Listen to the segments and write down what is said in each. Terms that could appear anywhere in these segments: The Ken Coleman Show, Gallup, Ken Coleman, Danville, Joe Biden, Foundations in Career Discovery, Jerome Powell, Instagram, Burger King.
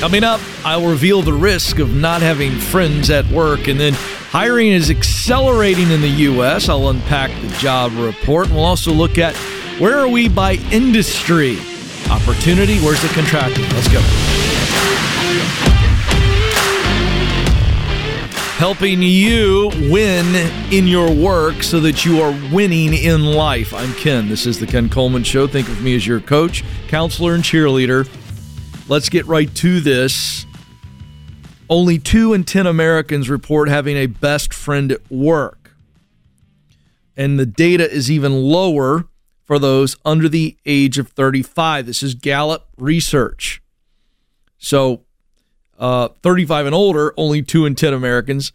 Coming up, I'll reveal the risk of not having friends at work, and then hiring is accelerating in the U.S. I'll unpack the job report, and we'll also look at where are we by industry. Opportunity, where's it contracting? Let's go. Helping you win in your work so that you are winning in life. I'm Ken. This is The Ken Coleman Show. Think of me as your coach, counselor, and cheerleader. Let's get right to this. Only 2 in 10 Americans report having a best friend at work. And the data is even lower for those under the age of 35. This is Gallup research. So 35 and older, only 2 in 10 Americans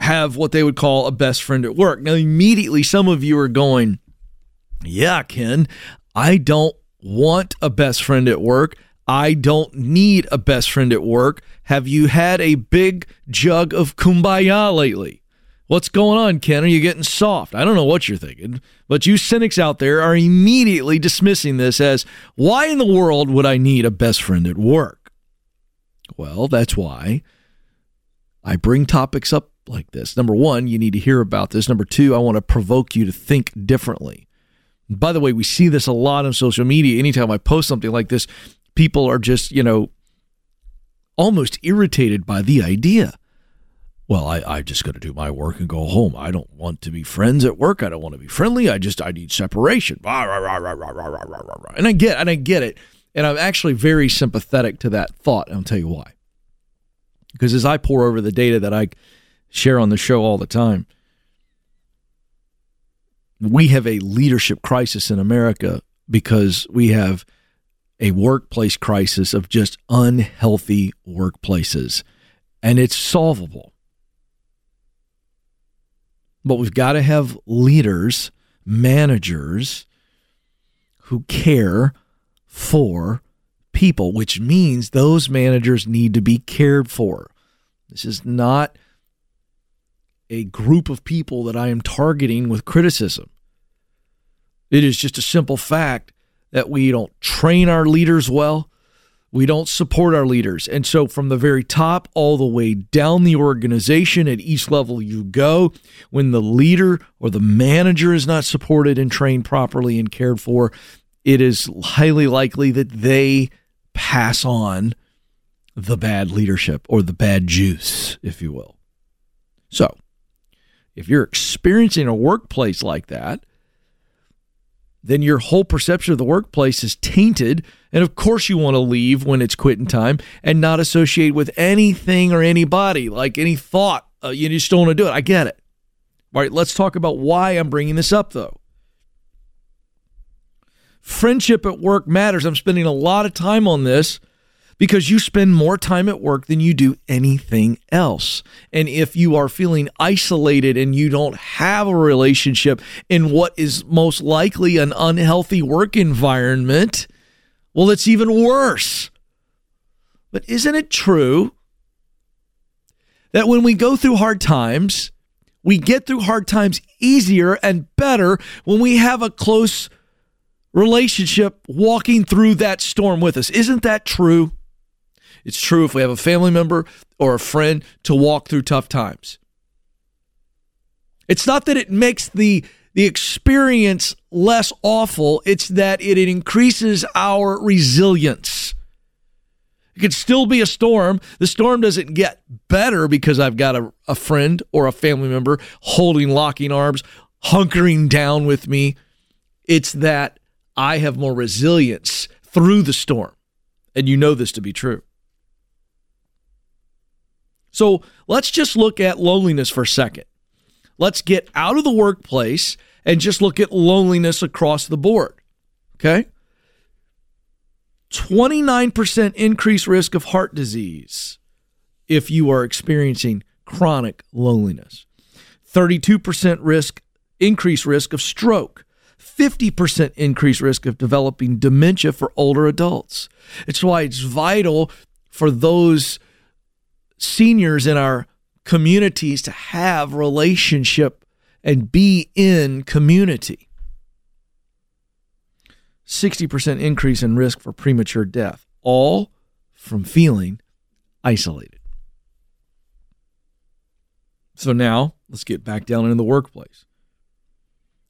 have what they would call a best friend at work. Now, immediately, some of you are going, yeah, Ken, I don't want a best friend at work. I don't need a best friend at work. Have you had a big jug of kumbaya lately? What's going on, Ken? Are you getting soft? I don't know what you're thinking, but you cynics out there are immediately dismissing this as, why in the world would I need a best friend at work? Well, that's why I bring topics up like this. Number one, you need to hear about this. Number two, I want to provoke you to think differently. And by the way, we see this a lot on social media. Anytime I post something like this, people are just, almost irritated by the idea. Well, I just got to do my work and go home. I don't want to be friends at work. I don't want to be friendly. I need separation. And I get it. And I'm actually very sympathetic to that thought, and I'll tell you why. Because as I pour over the data that I share on the show all the time, we have a leadership crisis in America because we have a workplace crisis of just unhealthy workplaces, and it's solvable. But we've got to have leaders, managers who care for people, which means those managers need to be cared for. This is not a group of people that I am targeting with criticism. It is just a simple fact that we don't train our leaders well. We don't support our leaders. And so from the very top all the way down the organization, at each level you go, when the leader or the manager is not supported and trained properly and cared for, it is highly likely that they pass on the bad leadership or the bad juice, if you will. So, if you're experiencing a workplace like that, then your whole perception of the workplace is tainted. And of course, you want to leave when it's quitting time and not associate with anything or anybody, like any thought. You just don't want to do it. I get it. All right, let's talk about why I'm bringing this up, though. Friendship at work matters. I'm spending a lot of time on this because you spend more time at work than you do anything else. And if you are feeling isolated and you don't have a relationship in what is most likely an unhealthy work environment, well, it's even worse. But isn't it true that when we go through hard times, we get through hard times easier and better when we have a close relationship walking through that storm with us? Isn't that true? It's true if we have a family member or a friend to walk through tough times. It's not that it makes the experience less awful. It's that it increases our resilience. It could still be a storm. The storm doesn't get better because I've got a friend or a family member holding, locking arms, hunkering down with me. It's that I have more resilience through the storm. And you know this to be true. So let's just look at loneliness for a second. Let's get out of the workplace and just look at loneliness across the board. Okay? 29% increased risk of heart disease if you are experiencing chronic loneliness. 32% increased risk of stroke. 50% increased risk of developing dementia for older adults. It's why it's vital for those seniors in our communities to have relationship and be in community. 60% increase in risk for premature death. All from feeling isolated. So now let's get back down into the workplace.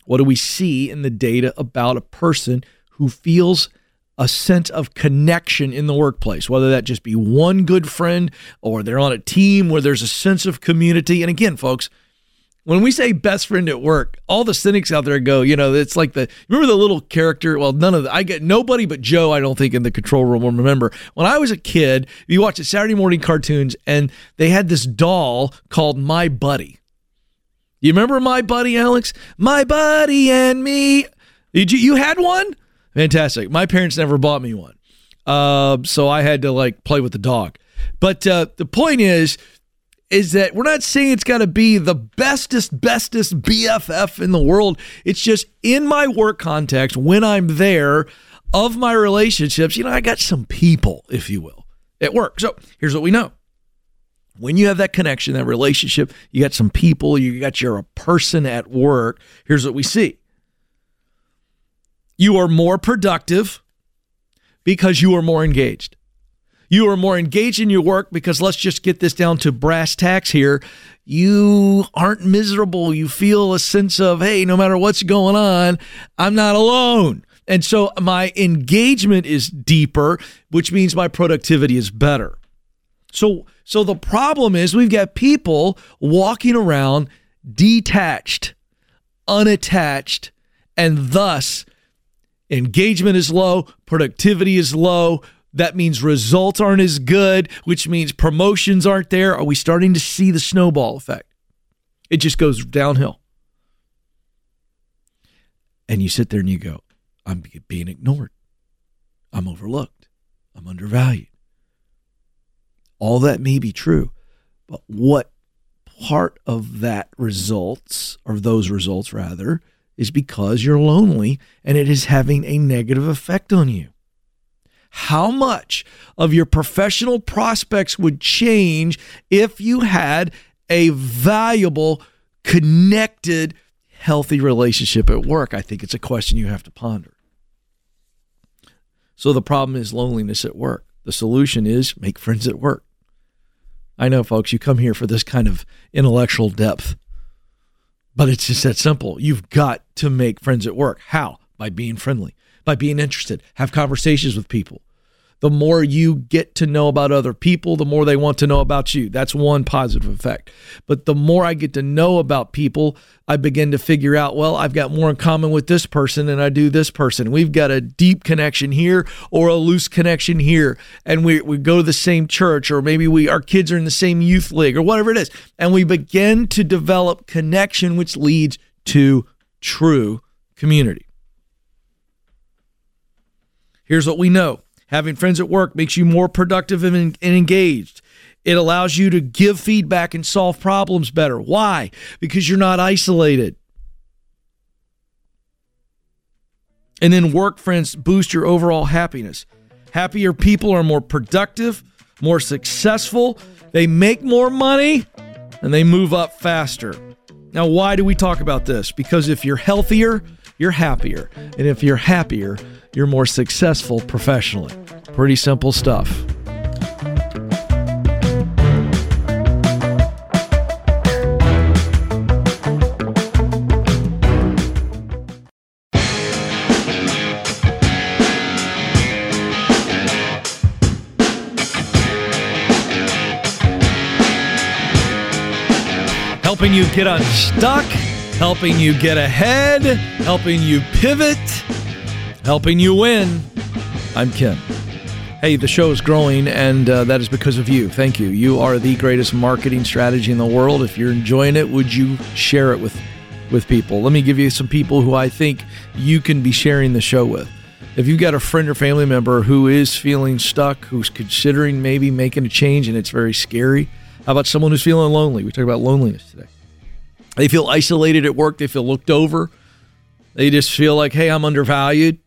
What do we see in the data about a person who feels a sense of connection in the workplace, whether that just be one good friend or they're on a team where there's a sense of community? And again, folks, when we say best friend at work, all the cynics out there go, you know, it's like remember the little character? Well, nobody but Joe, I don't think, in the control room will remember. When I was a kid, we watched the Saturday morning cartoons and they had this doll called My Buddy. You remember My Buddy, Alex? My Buddy and Me. You had one? Fantastic. My parents never bought me one. So I had to play with the dog. But the point is that we're not saying it's got to be the bestest BFF in the world. It's just in my work context, when I'm there, of my relationships, I got some people, if you will, at work. So here's what we know. When you have that connection, that relationship, you got some people, you're a person at work. Here's what we see. You are more productive because you are more engaged. You are more engaged in your work because, let's just get this down to brass tacks here, you aren't miserable. You feel a sense of, hey, no matter what's going on, I'm not alone. And so my engagement is deeper, which means my productivity is better. So the problem is we've got people walking around detached, unattached, and thus engagement is low, productivity is low. That means results aren't as good, which means promotions aren't there. Are we starting to see the snowball effect? It just goes downhill. And you sit there and you go, I'm being ignored. I'm overlooked. I'm undervalued. All that may be true, but what part of that results, or those results rather, is because you're lonely and it is having a negative effect on you? How much of your professional prospects would change if you had a valuable, connected, healthy relationship at work? I think it's a question you have to ponder. So the problem is loneliness at work. The solution is make friends at work. I know, folks, you come here for this kind of intellectual depth, but it's just that simple. You've got to make friends at work. How? By being friendly, by being interested, have conversations with people. The more you get to know about other people, the more they want to know about you. That's one positive effect. But the more I get to know about people, I begin to figure out, well, I've got more in common with this person than I do this person. We've got a deep connection here or a loose connection here. And we go to the same church, or maybe our kids are in the same youth league or whatever it is. And we begin to develop connection, which leads to true community. Here's what we know. Having friends at work makes you more productive and engaged. It allows you to give feedback and solve problems better. Why? Because you're not isolated. And then work friends boost your overall happiness. Happier people are more productive, more successful. They make more money and they move up faster. Now, why do we talk about this? Because if you're healthier, you're happier. And if you're happier, you're more successful professionally. Pretty simple stuff. Helping you get unstuck, helping you get ahead, helping you pivot, helping you win. I'm Ken. Hey, the show is growing, and that is because of you. Thank you. You are the greatest marketing strategy in the world. If you're enjoying it, would you share it with people? Let me give you some people who I think you can be sharing the show with. If you've got a friend or family member who is feeling stuck, who's considering maybe making a change, and it's very scary, how about someone who's feeling lonely? We talk about loneliness today. They feel isolated at work. They feel looked over. They just feel like, hey, I'm undervalued.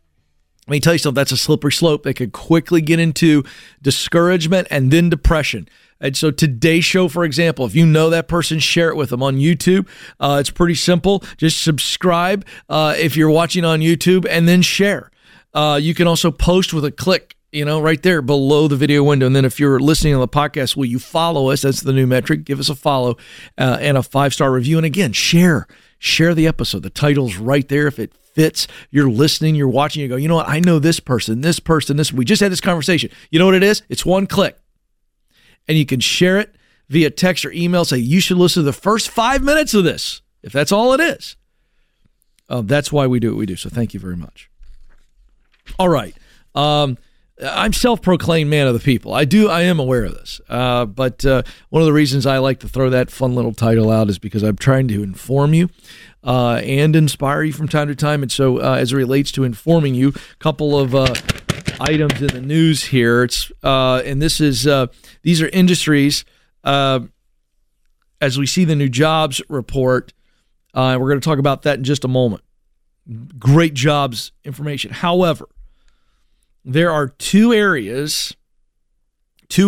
Let me tell you something, that's a slippery slope. They could quickly get into discouragement and then depression. And so today's show, for example, if you know that person, share it with them on YouTube. It's pretty simple. Just subscribe if you're watching on YouTube and then share. You can also post with a click. you know, right there below the video window. And then if you're listening on the podcast, will you follow us? That's the new metric. Give us a follow and a 5-star review. And again, share the episode. The title's right there. If it fits, you're listening, you're watching, you go, you know what? I know this person, we just had this conversation. You know what it is? It's one click. And you can share it via text or email. Say, you should listen to the first 5 minutes of this, if that's all it is. That's why we do what we do. So thank you very much. All right. I'm self-proclaimed man of the people. I am aware of this. But one of the reasons I like to throw that fun little title out is because I'm trying to inform you and inspire you from time to time. And so as it relates to informing you, a couple of items in the news here. These are industries. As we see the new jobs report, we're going to talk about that in just a moment. Great jobs information. However, there are two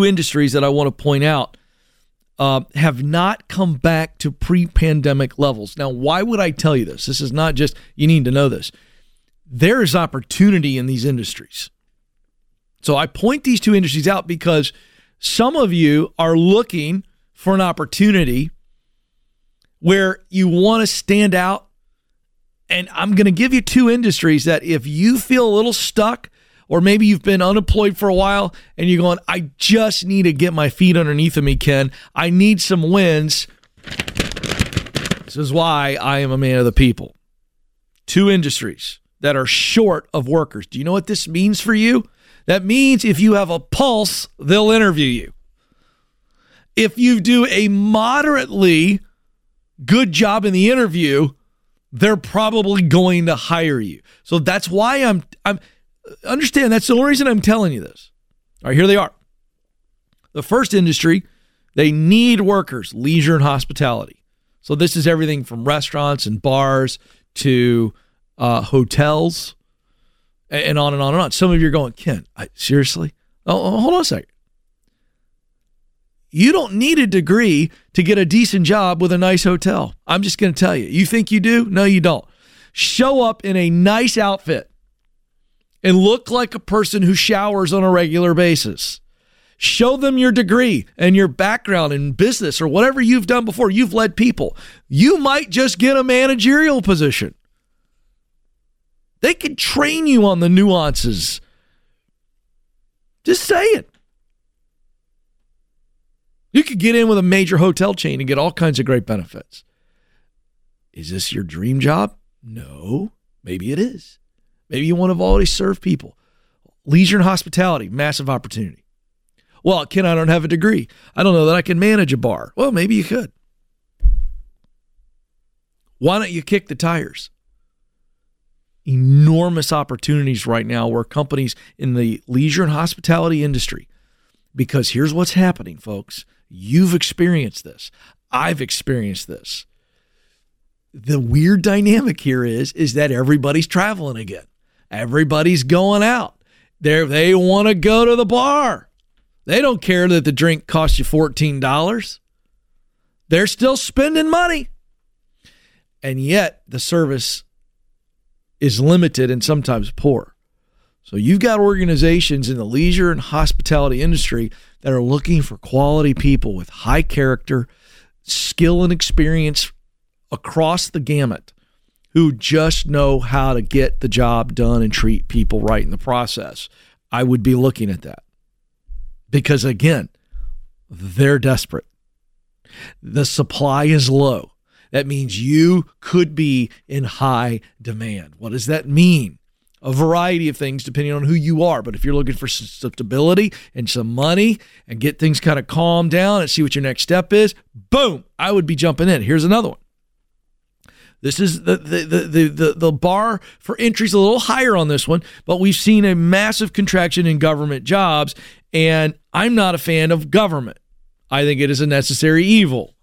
industries that I want to point out have not come back to pre-pandemic levels. Now, why would I tell you this? This is not just, you need to know this. There is opportunity in these industries. So I point these two industries out because some of you are looking for an opportunity where you want to stand out. And I'm going to give you two industries that if you feel a little stuck, or maybe you've been unemployed for a while and you're going, I just need to get my feet underneath of me, Ken. I need some wins. This is why I am a man of the people. Two industries that are short of workers. Do you know what this means for you? That means if you have a pulse, they'll interview you. If you do a moderately good job in the interview, they're probably going to hire you. So that's why I'm understand, that's the only reason I'm telling you this. All right, here they are. The first industry, they need workers, leisure and hospitality. So this is everything from restaurants and bars to hotels. And on and on and on. Some of you are going, Ken, seriously? Oh, hold on a second. You don't need a degree to get a decent job with a nice hotel. I'm just going to tell you. You think you do? No, you don't. Show up in a nice outfit and look like a person who showers on a regular basis. Show them your degree and your background in business or whatever you've done before. You've led people. You might just get a managerial position. They can train you on the nuances. Just say it. You could get in with a major hotel chain and get all kinds of great benefits. Is this your dream job? No. Maybe it is. Maybe you want to have already served people. Leisure and hospitality, massive opportunity. Well, Ken, I don't have a degree. I don't know that I can manage a bar. Well, maybe you could. Why don't you kick the tires? Enormous opportunities right now where companies in the leisure and hospitality industry, because here's what's happening, folks. You've experienced this. I've experienced this. The weird dynamic here is that everybody's traveling again. Everybody's going out. They want to go to the bar. They don't care that the drink costs you $14. They're still spending money. And yet the service is limited and sometimes poor. So you've got organizations in the leisure and hospitality industry that are looking for quality people with high character, skill, and experience across the gamut who just know how to get the job done and treat people right in the process. I would be looking at that because, again, they're desperate. The supply is low. That means you could be in high demand. What does that mean? A variety of things depending on who you are. But if you're looking for some stability and some money and get things kind of calmed down and see what your next step is, boom, I would be jumping in. Here's another one. This is the bar for entry is a little higher on this one, but we've seen a massive contraction in government jobs, and I'm not a fan of government. I think it is a necessary evil,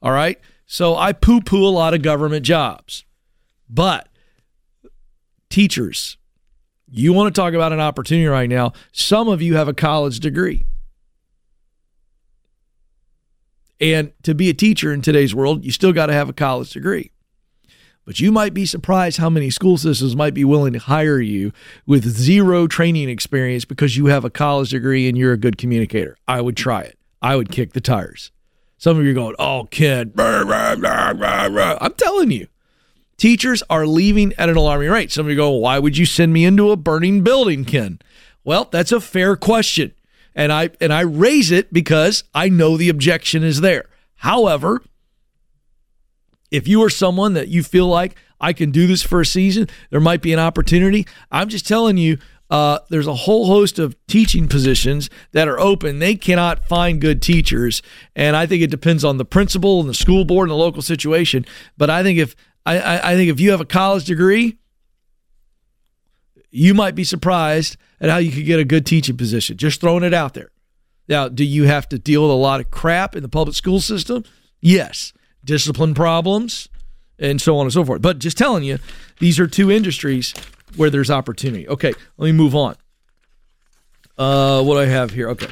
all right? So I poo-poo a lot of government jobs. But teachers, you want to talk about an opportunity right now. Some of you have a college degree. And to be a teacher in today's world, you still got to have a college degree. But you might be surprised how many school systems might be willing to hire you with zero training experience because you have a college degree and you're a good communicator. I would try it. I would kick the tires. Some of you are going, oh, Ken, blah, blah, blah, blah, blah. I'm telling you, teachers are leaving at an alarming rate. Some of you go, why would you send me into a burning building, Ken? Well, that's a fair question. And I raise it because I know the objection is there. However, if you are someone that you feel like I can do this for a season, there might be an opportunity. I'm just telling you, there's a whole host of teaching positions that are open. They cannot find good teachers. And I think it depends on the principal and the school board and the local situation. But I think if you have a college degree, you might be surprised at how you could get a good teaching position. Just throwing it out there. Now, do you have to deal with a lot of crap in the public school system? Yes. Discipline problems and so on and so forth. But just telling you, these are two industries where there's opportunity. Okay, let me move on. What do I have here? Okay.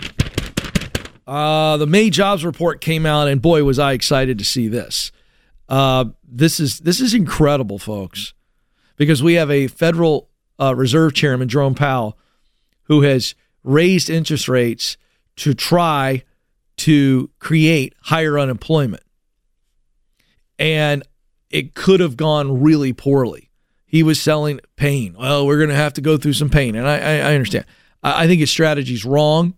The May jobs report came out, and boy, was I excited to see this. This is incredible, folks, because we have a Federal Reserve Chairman, Jerome Powell, who has raised interest rates to try to create higher unemployment. And it could have gone really poorly. He was selling pain. Well, we're going to have to go through some pain. And I understand. I think his strategy's wrong.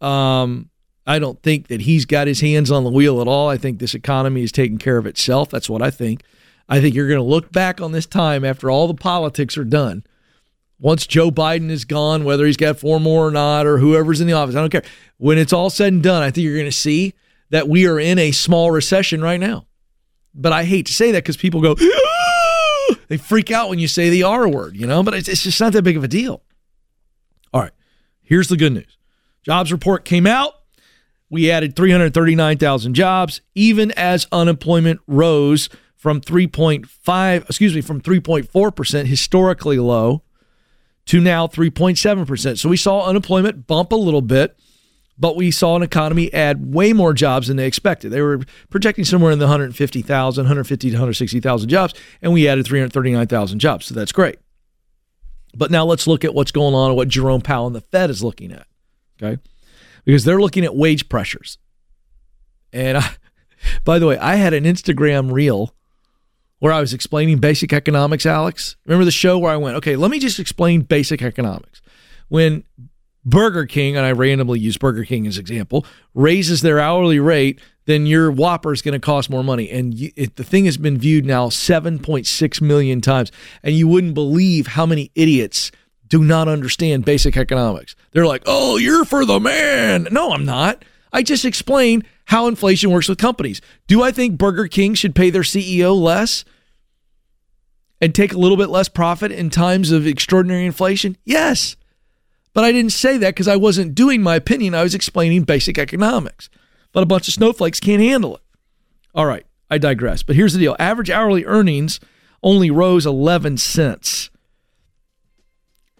I don't think that he's got his hands on the wheel at all. I think this economy is taking care of itself. That's what I think. I think you're going to look back on this time after all the politics are done. Once Joe Biden is gone, whether he's got four more or not, or whoever's in the office, I don't care. When it's all said and done, I think you're going to see that we are in a small recession right now. But I hate to say that because people go, ah! They freak out when you say the R word, you know, but it's just not that big of a deal. All right, here's the good news. Jobs report came out. We added 339,000 jobs, even as unemployment rose from 3.4%, historically low, to now 3.7%. So we saw unemployment bump a little bit. But we saw an economy add way more jobs than they expected. They were projecting somewhere in the 150 to 160,000 jobs, and we added 339,000 jobs, so that's great. But now let's look at what's going on and what Jerome Powell and the Fed is looking at, okay? Because they're looking at wage pressures. And by the way, I had an Instagram reel where I was explaining basic economics, Alex. Remember the show where I went, okay, let me just explain basic economics. When Burger King, and I randomly use Burger King as an example, raises their hourly rate, then your Whopper is going to cost more money. And the thing has been viewed now 7.6 million times. And you wouldn't believe how many idiots do not understand basic economics. They're like, oh, you're for the man. No, I'm not. I just explained how inflation works with companies. Do I think Burger King should pay their CEO less and take a little bit less profit in times of extraordinary inflation? Yes. But I didn't say that because I wasn't doing my opinion. I was explaining basic economics. But a bunch of snowflakes can't handle it. All right, I digress. But here's the deal. Average hourly earnings only rose 11 cents.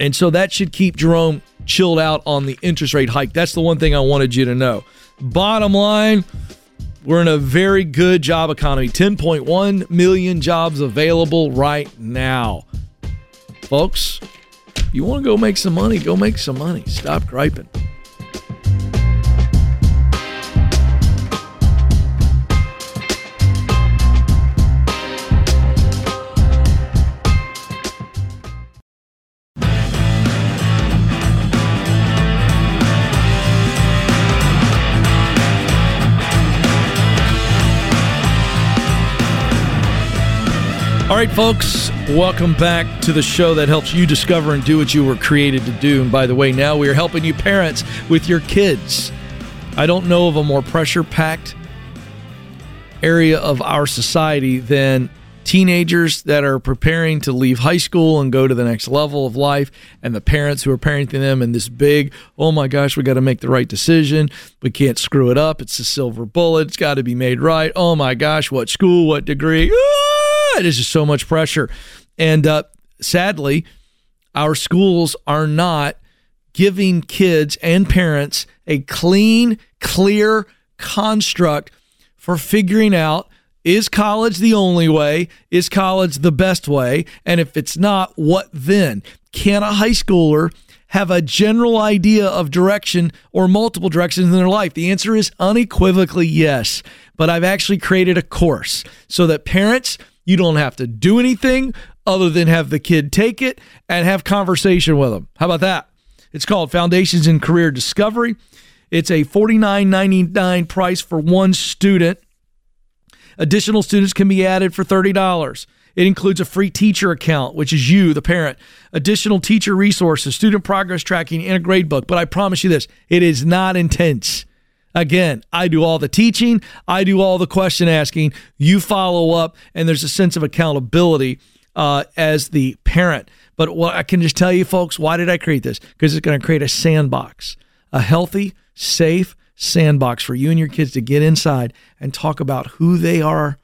And so that should keep Jerome chilled out on the interest rate hike. That's the one thing I wanted you to know. Bottom line, we're in a very good job economy. 10.1 million jobs available right now. Folks, you want to go make some money? Go make some money. Stop griping. All right, folks, welcome back to the show that helps you discover and do what you were created to do. And by the way, now we are helping you parents with your kids. I don't know of a more pressure-packed area of our society than teenagers that are preparing to leave high school and go to the next level of life, and the parents who are parenting them in this big, oh my gosh, we got to make the right decision. We can't screw it up. It's a silver bullet. It's got to be made right. Oh my gosh, what school, what degree? Ah, it is just so much pressure. And sadly, our schools are not giving kids and parents a clean, clear construct for figuring out Is college the only way? Is college the best way? And if it's not, what then? Can a high schooler have a general idea of direction or multiple directions in their life? The answer is unequivocally yes. But I've actually created a course so that parents, you don't have to do anything other than have the kid take it and have conversation with them. How about that? It's called Foundations in Career Discovery. It's a $49.99 price for one student. Additional students can be added for $30. It includes a free teacher account, which is you, the parent, additional teacher resources, student progress tracking, and a grade book. But I promise you this, it is not intense. Again, I do all the teaching. I do all the question asking. You follow up, and there's a sense of accountability as the parent. But what I can just tell you, folks, why did I create this? Because it's going to create a sandbox, a healthy, safe sandbox for you and your kids to get inside and talk about who they are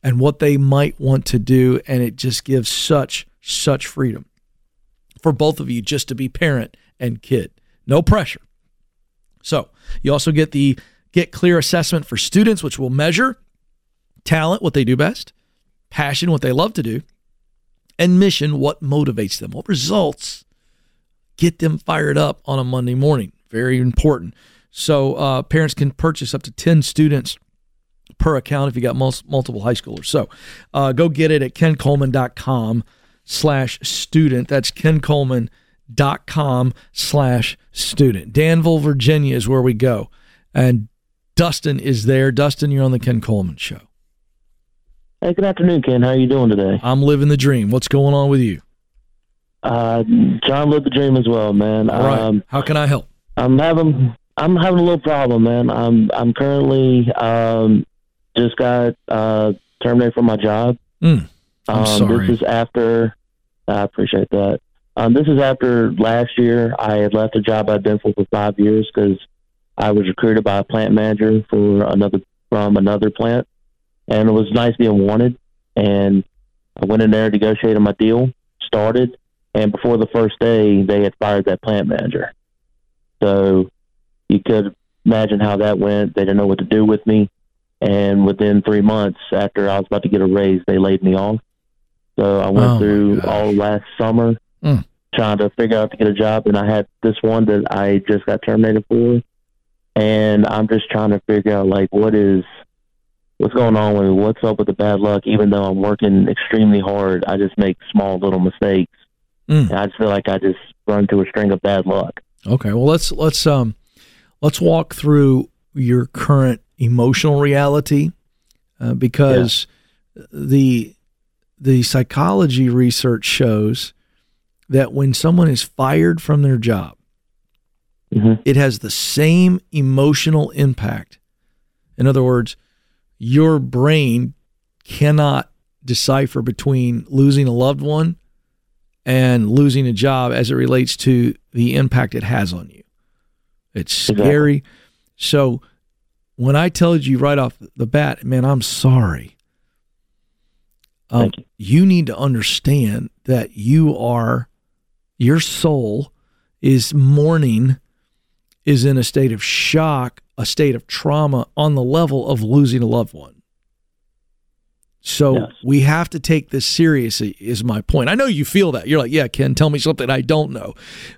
and what they might want to do, and it just gives such freedom for both of you just to be parent and kid. No pressure. So you also get the Get Clear assessment for students, which will measure talent, what they do best, passion, what they love to do, and mission, what motivates them, what results get them fired up on a Monday morning. Very important. So parents can purchase up to 10 students per account if you got multiple high schoolers. So go get it at KenColeman.com/student. That's KenColeman.com/student. Danville, Virginia is where we go. And Dustin is there. Dustin, you're on the Ken Coleman Show. Hey, good afternoon, Ken. How are you doing today? I'm living the dream. What's going on with you? John lived the dream as well, man. All right. How can I help? I'm having a little problem, man. I'm currently just got terminated from my job. I'm sorry. This is after. I appreciate that. This is after last year. I had left a job I'd been for 5 years because I was recruited by a plant manager from another plant, and it was nice being wanted. And I went in there, negotiated my deal, started, and before the first day, they had fired that plant manager. So you could imagine how that went. They didn't know what to do with me. And within 3 months after I was about to get a raise, they laid me off. So I went through all last summer trying to figure out to get a job. And I had this one that I just got terminated for. And I'm just trying to figure out, like, what's going on with me? What's up with the bad luck? Even though I'm working extremely hard, I just make small little mistakes. And I just feel like I just run to a string of bad luck. Okay, well, let's walk through your current emotional reality because the psychology research shows that when someone is fired from their job, it has the same emotional impact. In other words, your brain cannot decipher between losing a loved one and losing a job as it relates to the impact it has on you. It's scary. Exactly. So when I told you right off the bat, man, I'm sorry. You need to understand that your soul is mourning, is in a state of shock, a state of trauma on the level of losing a loved one. So we have to take this seriously is my point. I know you feel that. You're like, yeah, Ken, tell me something I don't know.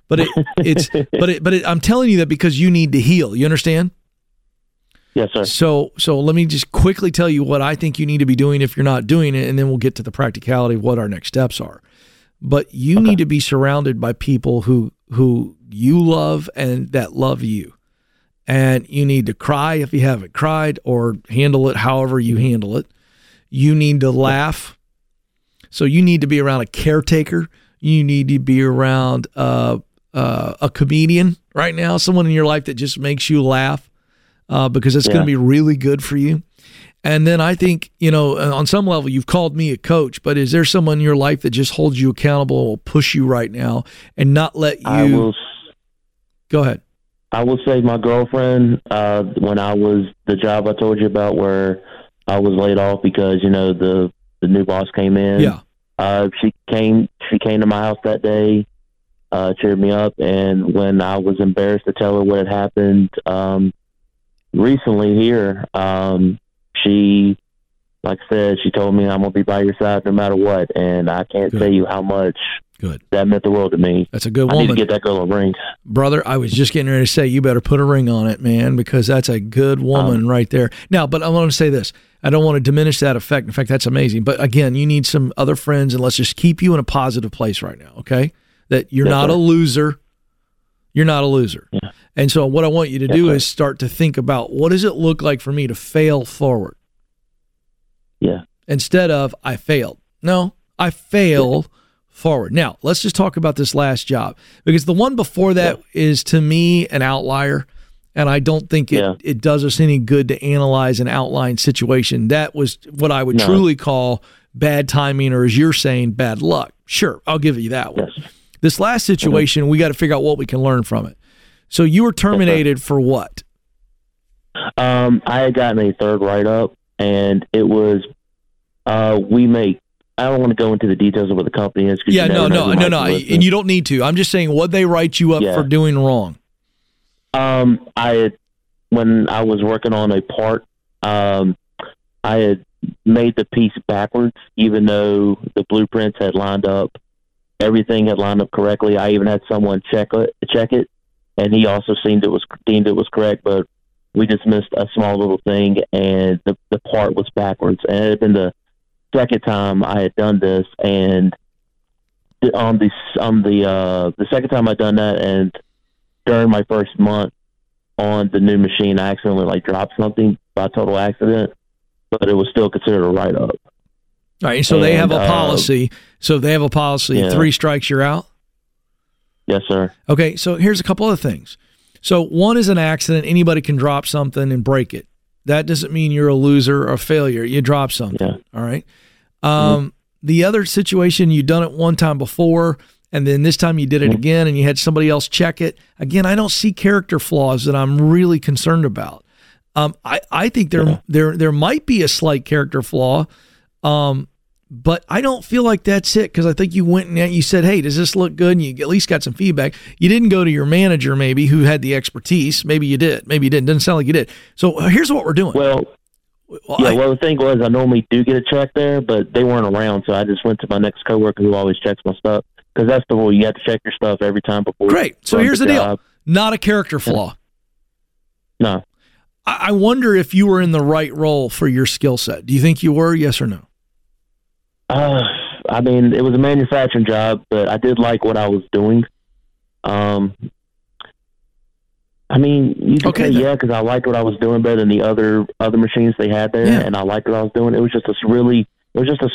But I'm telling you that because you need to heal. You understand? Yes, sir. So let me just quickly tell you what I think you need to be doing if you're not doing it, and then we'll get to the practicality of what our next steps are. But you need to be surrounded by people who you love and that love you. And you need to cry if you haven't cried, or handle it however you handle it. You need to laugh. So you need to be around a caretaker. You need to be around a comedian right now, someone in your life that just makes you laugh because it's going to be really good for you. And then I think, on some level, you've called me a coach, but is there someone in your life that just holds you accountable and will push you right now and not let you? Go ahead. I will say my girlfriend, when I was the job I told you about where I was laid off because, the new boss came in. Yeah. She came to my house that day, cheered me up. And when I was embarrassed to tell her what had happened recently here, she like I said, she told me, I'm going to be by your side no matter what. And I can't tell you how much that meant the world to me. That's a good woman. I need to get that girl a ring. Brother, I was just getting ready to say, you better put a ring on it, man, because that's a good woman right there. Now, but I want to say this. I don't want to diminish that effect. In fact, that's amazing. But again, you need some other friends, and let's just keep you in a positive place right now, okay? That you're not a loser. You're not a loser. Yeah. And so what I want you to do is start to think about, what does it look like for me to fail forward? Yeah. Instead of, I failed. No, I fail forward. Now, let's just talk about this last job, because the one before that is, to me, an outlier. And I don't think it does us any good to analyze an outlying situation. That was what I would truly call bad timing, or as you're saying, bad luck. Sure, I'll give you that one. Yes. This last situation, we got to figure out what we can learn from it. So you were terminated for what? I had gotten a third write-up, and it was we make. I don't want to go into the details of what the company is. Yeah, no. And you don't need to. I'm just saying, what they write you up for doing wrong. When I was working on a part, I had made the piece backwards, even though the blueprints had lined up. Everything had lined up correctly. I even had someone check it, and he also deemed it was correct, but we just missed a small little thing, and the part was backwards. And it had been the second time I had done this, and the second time I'd done that, and during my first month on the new machine, I accidentally dropped something by total accident, but it was still considered a write-up. All right, so they have a policy. Three strikes, you're out? Yes, sir. Okay, so here's a couple other things. So one is an accident. Anybody can drop something and break it. That doesn't mean you're a loser or a failure. You drop something, all right? The other situation, you've done it one time before, and then this time you did it again, and you had somebody else check it. Again, I don't see character flaws that I'm really concerned about. I think there might be a slight character flaw, but I don't feel like that's it, because I think you went and you said, hey, does this look good? And you at least got some feedback. You didn't go to your manager, maybe, who had the expertise. Maybe you did. Maybe you didn't. Doesn't sound like you did. So here's what we're doing. Well, the thing was, I normally do get a check there, but they weren't around, so I just went to my next coworker who always checks my stuff, because that's the rule. You have to check your stuff every time before. Great. So here's the deal. Not a character flaw. No. I wonder if you were in the right role for your skill set. Do you think you were? Yes or no? I mean, it was a manufacturing job, but I did like what I was doing. I mean, you could say, because I liked what I was doing better than the other machines they had there, and I liked what I was doing. It was just a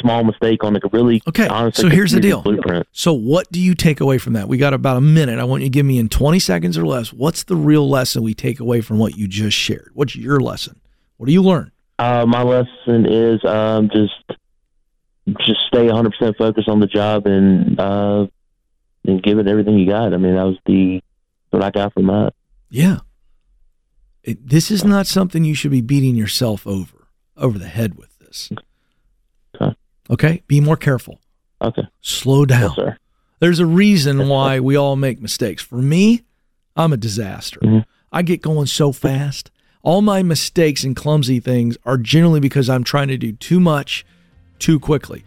small mistake on a really honestly. So here's the deal. Blueprint. So what do you take away from that? We got about a minute. I want you to give me in 20 seconds or less. What's the real lesson we take away from what you just shared? What's your lesson? What do you learn? My lesson is just stay 100% focused on the job and give it everything you got. I mean, that was what I got from that. Yeah. This is not something you should be beating yourself over the head with this. Okay? Be more careful. Okay. Slow down. Yes, sir. There's a reason why we all make mistakes. For me, I'm a disaster. Mm-hmm. I get going so fast. All my mistakes and clumsy things are generally because I'm trying to do too much too quickly.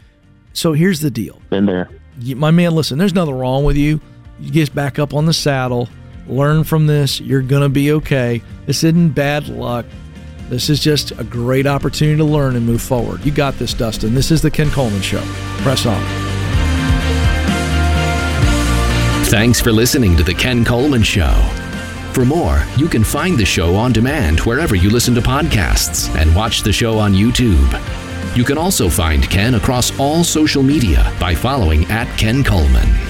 So here's the deal. Been there. My man, listen, there's nothing wrong with you. You get back up on the saddle, learn from this. You're going to be okay. This isn't bad luck. This is just a great opportunity to learn and move forward. You got this, Dustin. This is The Ken Coleman Show. Press on. Thanks for listening to The Ken Coleman Show. For more, you can find the show on demand wherever you listen to podcasts and watch the show on YouTube. You can also find Ken across all social media by following @KenColeman.